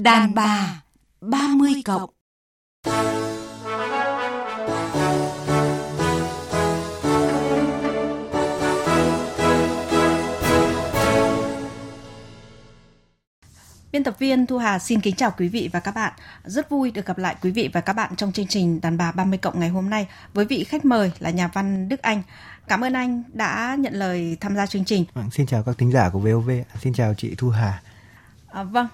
Đàn bà 30 cộng. Biên tập viên Thu Hà xin kính chào quý vị và các bạn. Rất vui được gặp lại quý vị và các bạn trong chương trình Đàn bà 30 cộng ngày hôm nay với vị khách mời là nhà văn Đức Anh. Cảm ơn anh đã nhận lời tham gia chương trình. Xin chào các thính giả của VOV. Xin chào chị Thu Hà. Vâng.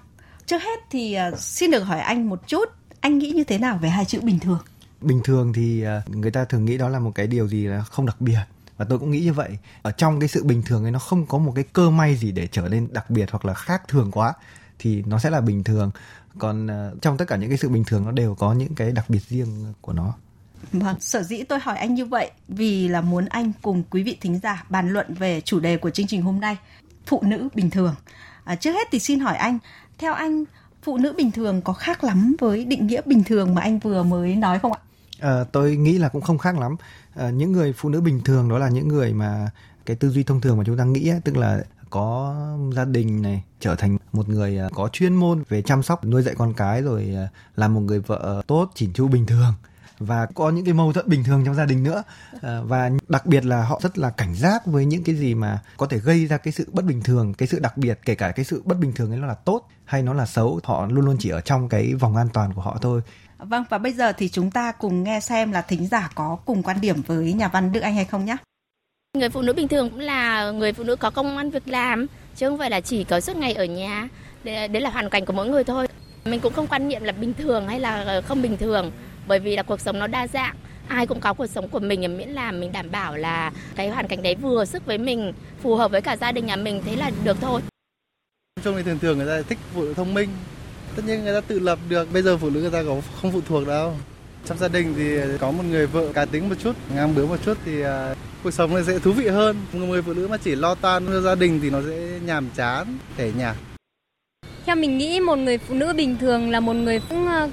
Trước hết thì xin được hỏi anh một chút. Anh nghĩ như thế nào về hai chữ bình thường? Bình thường thì người ta thường nghĩ đó là một cái điều gì là không đặc biệt. Và tôi cũng nghĩ như vậy. Ở trong cái sự bình thường ấy nó không có một cái cơ may gì để trở nên đặc biệt hoặc là khác thường quá. Thì nó sẽ là bình thường. Còn trong tất cả những cái sự bình thường nó đều có những cái đặc biệt riêng của nó. Vâng, sở dĩ tôi hỏi anh như vậy vì là muốn anh cùng quý vị thính giả bàn luận về chủ đề của chương trình hôm nay, phụ nữ bình thường. Trước hết thì xin hỏi anh, theo anh, phụ nữ bình thường có khác lắm với định nghĩa bình thường mà anh vừa mới nói không ạ? Tôi nghĩ là cũng không khác lắm. Những người phụ nữ bình thường đó là những người mà cái tư duy thông thường mà chúng ta nghĩ ấy, tức là có gia đình này, trở thành một người có chuyên môn về chăm sóc, nuôi dạy con cái, rồi là một người vợ tốt, chỉn chu bình thường. Và có những cái mâu thuẫn bình thường trong gia đình nữa. Và đặc biệt là họ rất là cảnh giác với những cái gì mà có thể gây ra cái sự bất bình thường, cái sự đặc biệt, kể cả cái sự bất bình thường ấy nó là tốt hay nó là xấu. Họ luôn luôn chỉ ở trong cái vòng an toàn của họ thôi. Vâng, và bây giờ thì chúng ta cùng nghe xem là thính giả có cùng quan điểm với nhà văn Đức Anh hay không nhé. Người phụ nữ bình thường cũng là người phụ nữ có công ăn việc làm, chứ không phải là chỉ có suốt ngày ở nhà. Đấy là hoàn cảnh của mỗi người thôi. Mình cũng không quan niệm là bình thường hay là không bình thường. Bởi vì là cuộc sống nó đa dạng, ai cũng có cuộc sống của mình, miễn là mình đảm bảo là cái hoàn cảnh đấy vừa sức với mình, phù hợp với cả gia đình nhà mình, thế là được thôi. Trong này thường người ta thích phụ nữ thông minh, tất nhiên người ta tự lập được, bây giờ phụ nữ người ta cũng không phụ thuộc đâu. Trong gia đình thì có một người vợ cá tính một chút, ngang bướng một chút thì cuộc sống này sẽ thú vị hơn. Một người phụ nữ mà chỉ lo toan cho gia đình thì nó sẽ nhàm chán, tẻ nhạt. Theo mình nghĩ một người phụ nữ bình thường là một người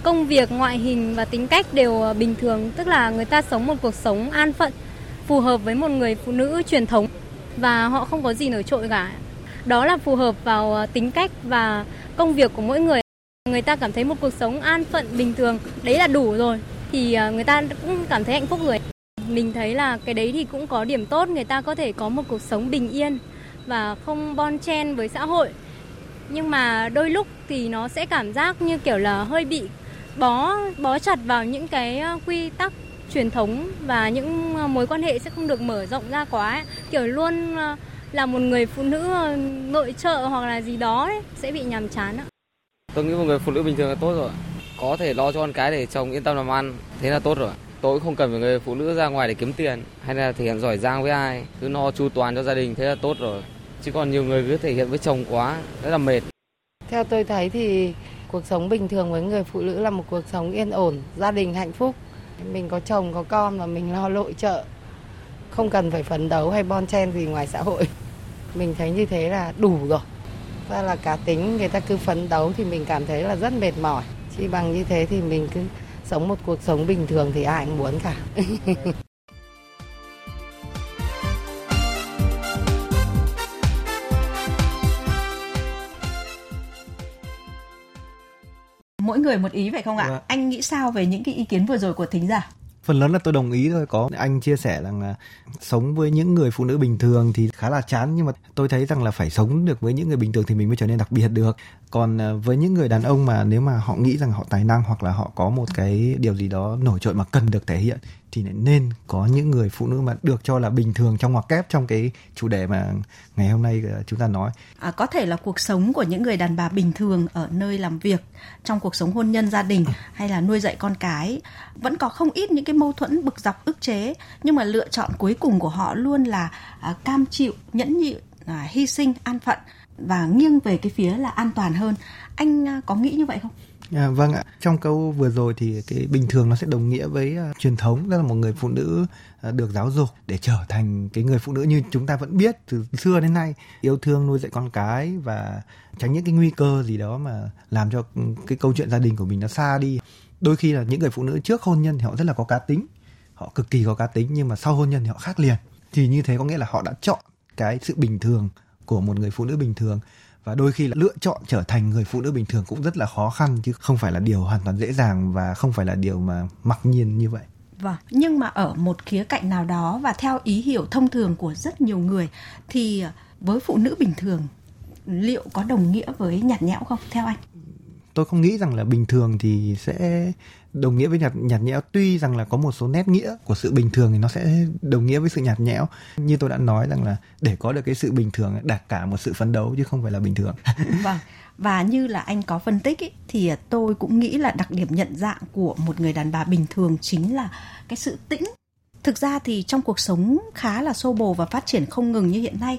công việc, ngoại hình và tính cách đều bình thường. Tức là người ta sống một cuộc sống an phận, phù hợp với một người phụ nữ truyền thống. Và họ không có gì nổi trội cả. Đó là phù hợp vào tính cách và công việc của mỗi người. Người ta cảm thấy một cuộc sống an phận, bình thường, đấy là đủ rồi. Thì người ta cũng cảm thấy hạnh phúc rồi. Mình thấy là cái đấy thì cũng có điểm tốt. Người ta có thể có một cuộc sống bình yên và không bon chen với xã hội. Nhưng mà đôi lúc thì nó sẽ cảm giác như kiểu là hơi bị bó chặt vào những cái quy tắc truyền thống và những mối quan hệ sẽ không được mở rộng ra quá ấy. Kiểu luôn là một người phụ nữ nội trợ hoặc là gì đó ấy, sẽ bị nhàm chán. Tôi nghĩ một người phụ nữ bình thường là tốt rồi. Có thể lo cho con cái để chồng yên tâm làm ăn, thế là tốt rồi. Tôi không cần phải người phụ nữ ra ngoài để kiếm tiền hay là thể hiện giỏi giang với ai, cứ lo chu toàn cho gia đình, thế là tốt rồi. Chứ còn nhiều người cứ thể hiện với chồng quá, rất là mệt. Theo tôi thấy thì cuộc sống bình thường với người phụ nữ là một cuộc sống yên ổn, gia đình hạnh phúc. Mình có chồng, có con và mình lo nội trợ. Không cần phải phấn đấu hay bon chen gì ngoài xã hội. Mình thấy như thế là đủ rồi. Ra là cá tính người ta cứ phấn đấu thì mình cảm thấy là rất mệt mỏi. Chỉ bằng như thế thì mình cứ sống một cuộc sống bình thường thì ai cũng muốn cả. Mỗi người một ý phải không ạ? Anh nghĩ sao về những cái ý kiến vừa rồi của thính giả? Phần lớn là tôi đồng ý thôi. Có anh chia sẻ rằng là sống với những người phụ nữ bình thường thì khá là chán, nhưng mà tôi thấy rằng là phải sống được với những người bình thường thì mình mới trở nên đặc biệt được. Còn với những người đàn ông mà nếu mà họ nghĩ rằng họ tài năng hoặc là họ có một cái điều gì đó nổi trội mà cần được thể hiện thì nên có những người phụ nữ mà được cho là bình thường trong ngoặc kép trong cái chủ đề mà ngày hôm nay chúng ta nói. Có thể là cuộc sống của những người đàn bà bình thường ở nơi làm việc, trong cuộc sống hôn nhân gia đình hay là nuôi dạy con cái vẫn có không ít những cái mâu thuẫn bực dọc ức chế, nhưng mà lựa chọn cuối cùng của họ luôn là cam chịu, nhẫn nhịn, hy sinh, an phận và nghiêng về cái phía là an toàn hơn. Anh có nghĩ như vậy không? Vâng ạ, trong câu vừa rồi thì cái bình thường nó sẽ đồng nghĩa với truyền thống, đó là một người phụ nữ được giáo dục để trở thành cái người phụ nữ như chúng ta vẫn biết từ xưa đến nay, yêu thương nuôi dạy con cái và tránh những cái nguy cơ gì đó mà làm cho cái câu chuyện gia đình của mình nó xa đi. Đôi khi là những người phụ nữ trước hôn nhân thì họ rất là có cá tính, họ cực kỳ có cá tính, nhưng mà sau hôn nhân thì họ khác liền. Thì như thế có nghĩa là họ đã chọn cái sự bình thường của một người phụ nữ bình thường. Và đôi khi là lựa chọn trở thành người phụ nữ bình thường cũng rất là khó khăn, chứ không phải là điều hoàn toàn dễ dàng và không phải là điều mà mặc nhiên như vậy. Vâng, nhưng mà ở một khía cạnh nào đó và theo ý hiểu thông thường của rất nhiều người thì với phụ nữ bình thường liệu có đồng nghĩa với nhạt nhẽo không theo anh? Tôi không nghĩ rằng là bình thường thì sẽ đồng nghĩa với nhạt nhẽo. Tuy rằng là có một số nét nghĩa của sự bình thường thì nó sẽ đồng nghĩa với sự nhạt nhẽo. Như tôi đã nói rằng là để có được cái sự bình thường đạt cả một sự phấn đấu chứ không phải là bình thường. Vâng. Và như là anh có phân tích ý, thì tôi cũng nghĩ là đặc điểm nhận dạng của một người đàn bà bình thường chính là cái sự tĩnh. Thực ra thì trong cuộc sống khá là xô bồ và phát triển không ngừng như hiện nay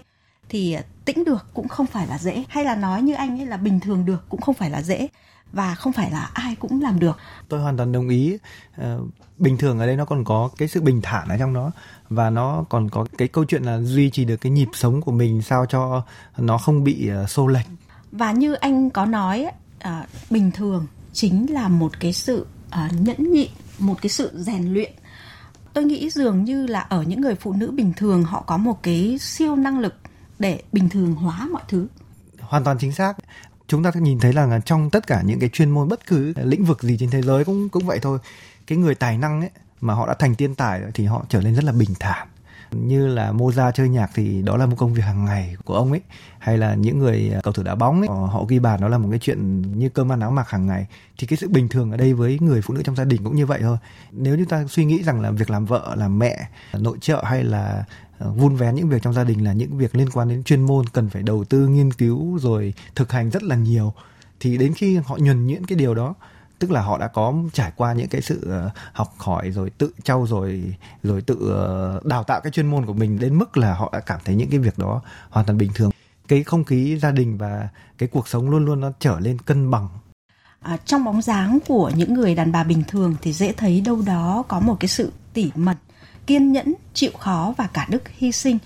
thì tĩnh được cũng không phải là dễ, hay là nói như anh ấy là bình thường được cũng không phải là dễ và không phải là ai cũng làm được. Tôi hoàn toàn đồng ý. Bình thường ở đây nó còn có cái sự bình thản ở trong đó và nó còn có cái câu chuyện là duy trì được cái nhịp sống của mình sao cho nó không bị xô lệch. Và như anh có nói, bình thường chính là một cái sự nhẫn nhịn, một cái sự rèn luyện. Tôi nghĩ dường như là ở những người phụ nữ bình thường họ có một cái siêu năng lực để bình thường hóa mọi thứ. Hoàn toàn chính xác. Chúng ta nhìn thấy là trong tất cả những cái chuyên môn bất cứ lĩnh vực gì trên thế giới cũng vậy thôi. Cái người tài năng ấy mà họ đã thành thiên tài rồi thì họ trở nên rất là bình thản. Như là Mozart chơi nhạc thì đó là một công việc hàng ngày của ông ấy, hay là những người cầu thủ đá bóng ấy, họ ghi bàn đó là một cái chuyện như cơm ăn áo mặc hàng ngày. Thì cái sự bình thường ở đây với người phụ nữ trong gia đình cũng như vậy thôi. Nếu như ta suy nghĩ rằng là việc làm vợ, làm mẹ, nội trợ hay là vun vén những việc trong gia đình là những việc liên quan đến chuyên môn, cần phải đầu tư nghiên cứu rồi thực hành rất là nhiều, thì đến khi họ nhuần nhuyễn cái điều đó, tức là họ đã có trải qua những cái sự học hỏi rồi tự trau dồi rồi tự đào tạo cái chuyên môn của mình đến mức là họ đã cảm thấy những cái việc đó hoàn toàn bình thường. Cái không khí gia đình và cái cuộc sống luôn luôn nó trở lên cân bằng. Trong bóng dáng của những người đàn bà bình thường thì dễ thấy đâu đó có một cái sự tỉ mẩn, kiên nhẫn, chịu khó và cả đức hy sinh.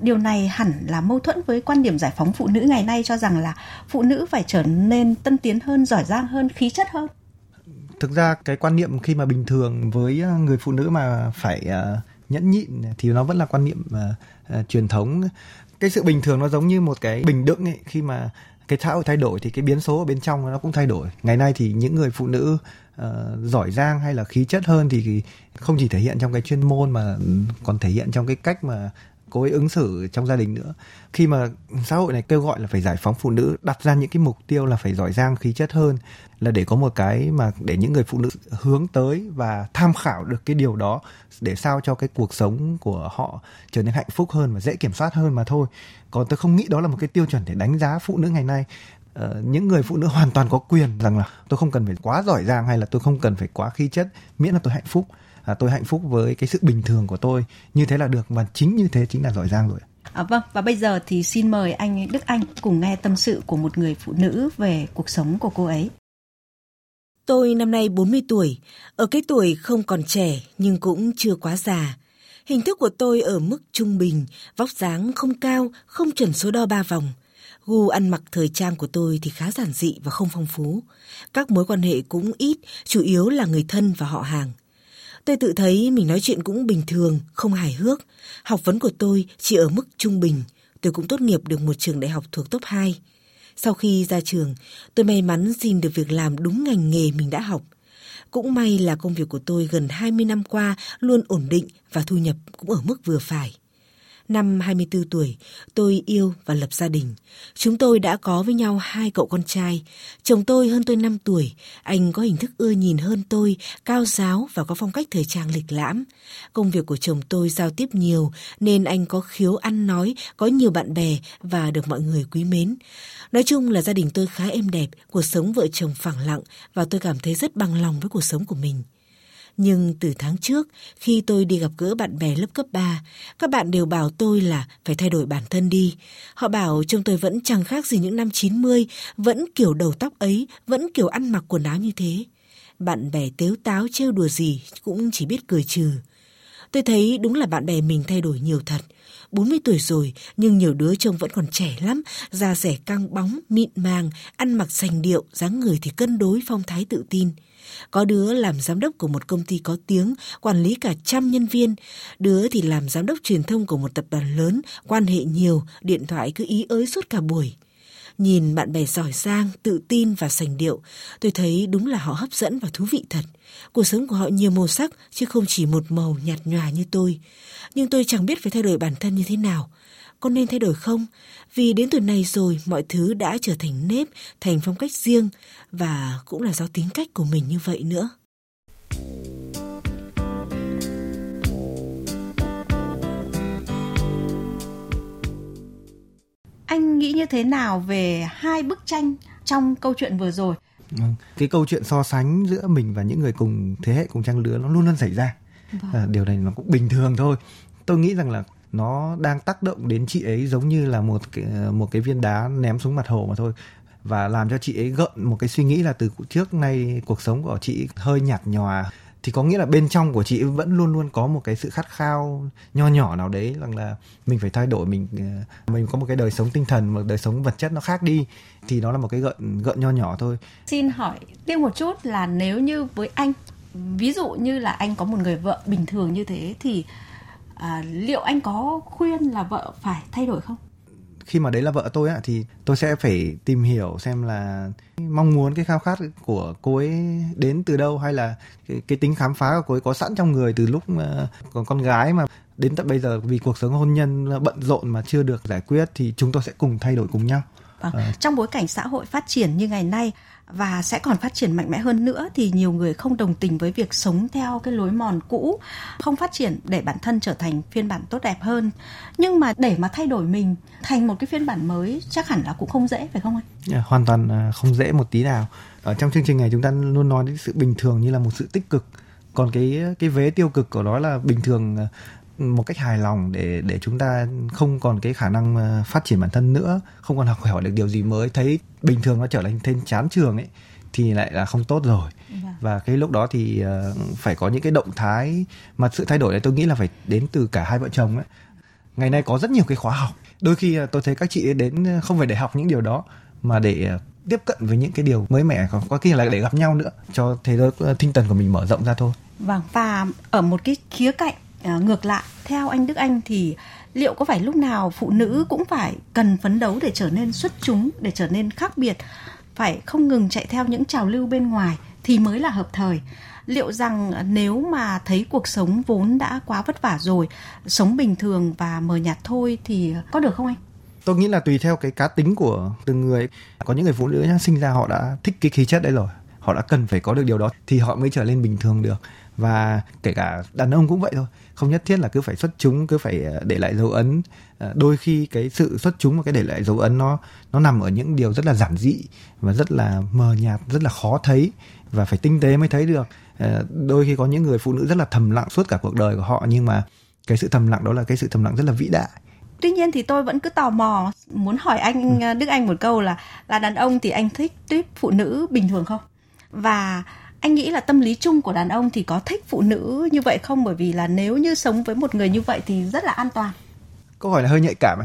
Điều này hẳn là mâu thuẫn với quan điểm giải phóng phụ nữ ngày nay cho rằng là phụ nữ phải trở nên tân tiến hơn, giỏi giang hơn, khí chất hơn. Thực ra cái quan niệm khi mà bình thường với người phụ nữ mà phải nhẫn nhịn thì nó vẫn là quan niệm truyền thống. Cái sự bình thường nó giống như một cái bình đựng ấy, khi mà cái xã hội thay đổi thì cái biến số ở bên trong nó cũng thay đổi. Ngày nay thì những người phụ nữ giỏi giang hay là khí chất hơn thì không chỉ thể hiện trong cái chuyên môn mà còn thể hiện trong cái cách mà cô ấy ứng xử trong gia đình nữa. Khi mà xã hội này kêu gọi là phải giải phóng phụ nữ, đặt ra những cái mục tiêu là phải giỏi giang, khí chất hơn, là để có một cái mà để những người phụ nữ hướng tới và tham khảo được cái điều đó để sao cho cái cuộc sống của họ trở nên hạnh phúc hơn và dễ kiểm soát hơn mà thôi. Còn tôi không nghĩ đó là một cái tiêu chuẩn để đánh giá phụ nữ ngày nay. Những người phụ nữ hoàn toàn có quyền rằng là tôi không cần phải quá giỏi giang hay là tôi không cần phải quá khí chất, miễn là tôi hạnh phúc. Tôi hạnh phúc với cái sự bình thường của tôi, như thế là được, và chính như thế chính là giỏi giang rồi. Vâng, và bây giờ thì xin mời anh Đức Anh cùng nghe tâm sự của một người phụ nữ về cuộc sống của cô ấy. Tôi năm nay 40 tuổi, ở cái tuổi không còn trẻ nhưng cũng chưa quá già. Hình thức của tôi ở mức trung bình, vóc dáng không cao, không chuẩn số đo 3 vòng. Gu ăn mặc thời trang của tôi thì khá giản dị và không phong phú. Các mối quan hệ cũng ít, chủ yếu là người thân và họ hàng. Tôi tự thấy mình nói chuyện cũng bình thường, không hài hước. Học vấn của tôi chỉ ở mức trung bình. Tôi cũng tốt nghiệp được một trường đại học thuộc top 2. Sau khi ra trường, tôi may mắn xin được việc làm đúng ngành nghề mình đã học. Cũng may là công việc của tôi gần 20 năm qua luôn ổn định và thu nhập cũng ở mức vừa phải. Năm 24 tuổi, tôi yêu và lập gia đình. Chúng tôi đã có với nhau 2 cậu con trai. Chồng tôi hơn tôi 5 tuổi. Anh có hình thức ưa nhìn hơn tôi, cao ráo và có phong cách thời trang lịch lãm. Công việc của chồng tôi giao tiếp nhiều nên anh có khiếu ăn nói, có nhiều bạn bè và được mọi người quý mến. Nói chung là gia đình tôi khá êm đẹp, cuộc sống vợ chồng phẳng lặng và tôi cảm thấy rất bằng lòng với cuộc sống của mình. Nhưng từ tháng trước, khi tôi đi gặp gỡ bạn bè lớp cấp 3, các bạn đều bảo tôi là phải thay đổi bản thân đi. Họ bảo trông tôi vẫn chẳng khác gì những năm 90, vẫn kiểu đầu tóc ấy, vẫn kiểu ăn mặc quần áo như thế. Bạn bè tếu táo trêu đùa gì cũng chỉ biết cười trừ. Tôi thấy đúng là bạn bè mình thay đổi nhiều thật. 40 tuổi rồi nhưng nhiều đứa trông vẫn còn trẻ lắm, da dẻ căng bóng, mịn màng, ăn mặc sành điệu, dáng người thì cân đối, phong thái tự tin. Có đứa làm giám đốc của một công ty có tiếng, quản lý cả 100 nhân viên. Đứa thì làm giám đốc truyền thông của một tập đoàn lớn, quan hệ nhiều, điện thoại cứ ý ới suốt cả buổi. Nhìn bạn bè giỏi giang, tự tin và sành điệu, tôi thấy đúng là họ hấp dẫn và thú vị thật. Cuộc sống của họ nhiều màu sắc chứ không chỉ một màu nhạt nhòa như tôi. Nhưng tôi chẳng biết phải thay đổi bản thân như thế nào. Có nên thay đổi không? Vì đến tuổi này rồi mọi thứ đã trở thành nếp, thành phong cách riêng và cũng là do tính cách của mình như vậy nữa. Anh nghĩ như thế nào về hai bức tranh trong câu chuyện vừa rồi? Cái câu chuyện so sánh giữa mình và những người cùng thế hệ, cùng trang lứa nó luôn luôn xảy ra. Điều này nó cũng bình thường thôi. Tôi nghĩ rằng là nó đang tác động đến chị ấy giống như là một cái viên đá ném xuống mặt hồ mà thôi. Và làm cho chị ấy gợn một cái suy nghĩ là từ trước nay cuộc sống của chị hơi nhạt nhòa. Thì có nghĩa là bên trong của chị vẫn luôn luôn có một cái sự khát khao nho nhỏ nào đấy rằng là mình phải thay đổi, mình có một cái đời sống tinh thần, một đời sống vật chất nó khác đi. Thì nó là một cái gợn nho nhỏ thôi. Xin hỏi thêm một chút là nếu như với anh, ví dụ như là anh có một người vợ bình thường như thế thì liệu anh có khuyên là vợ phải thay đổi không? Khi mà đấy là vợ tôi á, thì tôi sẽ phải tìm hiểu xem là mong muốn, cái khao khát của cô ấy đến từ đâu, hay là cái tính khám phá của cô ấy có sẵn trong người từ lúc còn con gái mà đến tận bây giờ, vì cuộc sống hôn nhân bận rộn mà chưa được giải quyết thì chúng tôi sẽ cùng thay đổi cùng nhau. Trong bối cảnh xã hội phát triển như ngày nay và sẽ còn phát triển mạnh mẽ hơn nữa thì nhiều người không đồng tình với việc sống theo cái lối mòn cũ, không phát triển để bản thân trở thành phiên bản tốt đẹp hơn. Nhưng mà để mà thay đổi mình thành một cái phiên bản mới chắc hẳn là cũng không dễ, phải không anh? Hoàn toàn không dễ một tí nào. Ở trong chương trình này chúng ta luôn nói đến sự bình thường như là một sự tích cực. Còn cái vế tiêu cực của nó là bình thường một cách hài lòng để chúng ta không còn cái khả năng phát triển bản thân nữa, không còn học hỏi được điều gì mới, thấy bình thường nó trở thành thêm chán trường ấy thì lại là không tốt rồi. Và cái lúc đó thì phải có những cái động thái mà sự thay đổi này tôi nghĩ là phải đến từ cả hai vợ chồng ấy. Ngày nay có rất nhiều cái khóa học, đôi khi tôi thấy các chị ấy đến không phải để học những điều đó mà để tiếp cận với những cái điều mới mẻ, có khi là để gặp nhau nữa cho thế giới tinh thần của mình mở rộng ra thôi. Và ở một cái khía cạnh ngược lại, theo anh Đức Anh thì liệu có phải lúc nào phụ nữ cũng phải cần phấn đấu để trở nên xuất chúng, để trở nên khác biệt, phải không ngừng chạy theo những trào lưu bên ngoài thì mới là hợp thời? Liệu rằng nếu mà thấy cuộc sống vốn đã quá vất vả rồi, sống bình thường và mờ nhạt thôi thì có được không anh? Tôi nghĩ là tùy theo cái cá tính của từng người. Có những người phụ nữ sinh ra họ đã thích cái khí chất đấy rồi, họ đã cần phải có được điều đó thì họ mới trở lên bình thường được. Và kể cả đàn ông cũng vậy thôi, không nhất thiết là cứ phải xuất chúng, cứ phải để lại dấu ấn. Đôi khi cái sự xuất chúng và cái để lại dấu ấn nó nằm ở những điều rất là giản dị và rất là mờ nhạt, rất là khó thấy và phải tinh tế mới thấy được. Đôi khi có những người phụ nữ rất là thầm lặng suốt cả cuộc đời của họ, nhưng mà cái sự thầm lặng đó là cái sự thầm lặng rất là vĩ đại. Tuy nhiên thì tôi vẫn cứ tò mò muốn hỏi anh Đức Anh một câu là đàn ông thì anh thích tuyếp phụ nữ bình thường không? Và anh nghĩ là tâm lý chung của đàn ông thì có thích phụ nữ như vậy không? Bởi vì là nếu như sống với một người như vậy thì rất là an toàn. Câu hỏi là hơi nhạy cảm.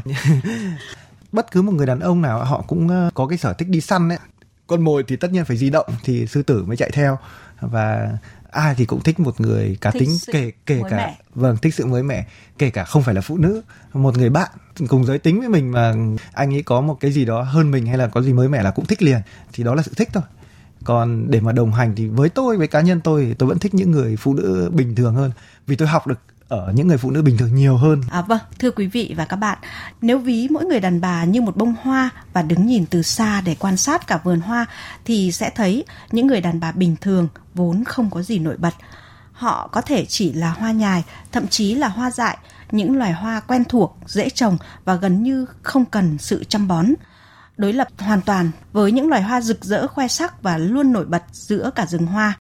Bất cứ một người đàn ông nào họ cũng có cái sở thích đi săn ấy. Con mồi thì tất nhiên phải di động thì sư tử mới chạy theo. Và ai thì cũng thích một người cá tính kể cả mẻ. Vâng, thích sự mới mẻ, kể cả không phải là phụ nữ, một người bạn cùng giới tính với mình mà anh ấy có một cái gì đó hơn mình hay là có gì mới mẻ là cũng thích liền. Thì đó là sự thích thôi. Còn để mà đồng hành thì với tôi, với cá nhân tôi vẫn thích những người phụ nữ bình thường hơn. Vì tôi học được ở những người phụ nữ bình thường nhiều hơn. Vâng, thưa quý vị và các bạn, nếu ví mỗi người đàn bà như một bông hoa và đứng nhìn từ xa để quan sát cả vườn hoa thì sẽ thấy những người đàn bà bình thường vốn không có gì nổi bật. Họ có thể chỉ là hoa nhài, thậm chí là hoa dại, những loài hoa quen thuộc, dễ trồng và gần như không cần sự chăm bón. Đối lập hoàn toàn với những loài hoa rực rỡ khoe sắc và luôn nổi bật giữa cả rừng hoa.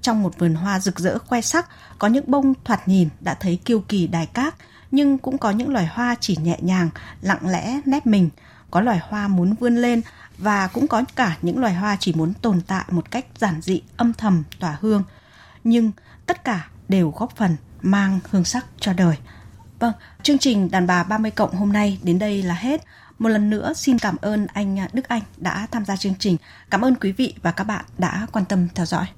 Trong một vườn hoa rực rỡ khoe sắc, có những bông thoạt nhìn đã thấy kiêu kỳ đài cát, nhưng cũng có những loài hoa chỉ nhẹ nhàng, lặng lẽ nép mình. Có loài hoa muốn vươn lên và cũng có cả những loài hoa chỉ muốn tồn tại một cách giản dị, âm thầm, tỏa hương. Nhưng tất cả đều góp phần mang hương sắc cho đời. Vâng, chương trình Đàn bà 30 cộng hôm nay đến đây là hết. Một lần nữa xin cảm ơn anh Đức Anh đã tham gia chương trình. Cảm ơn quý vị và các bạn đã quan tâm theo dõi.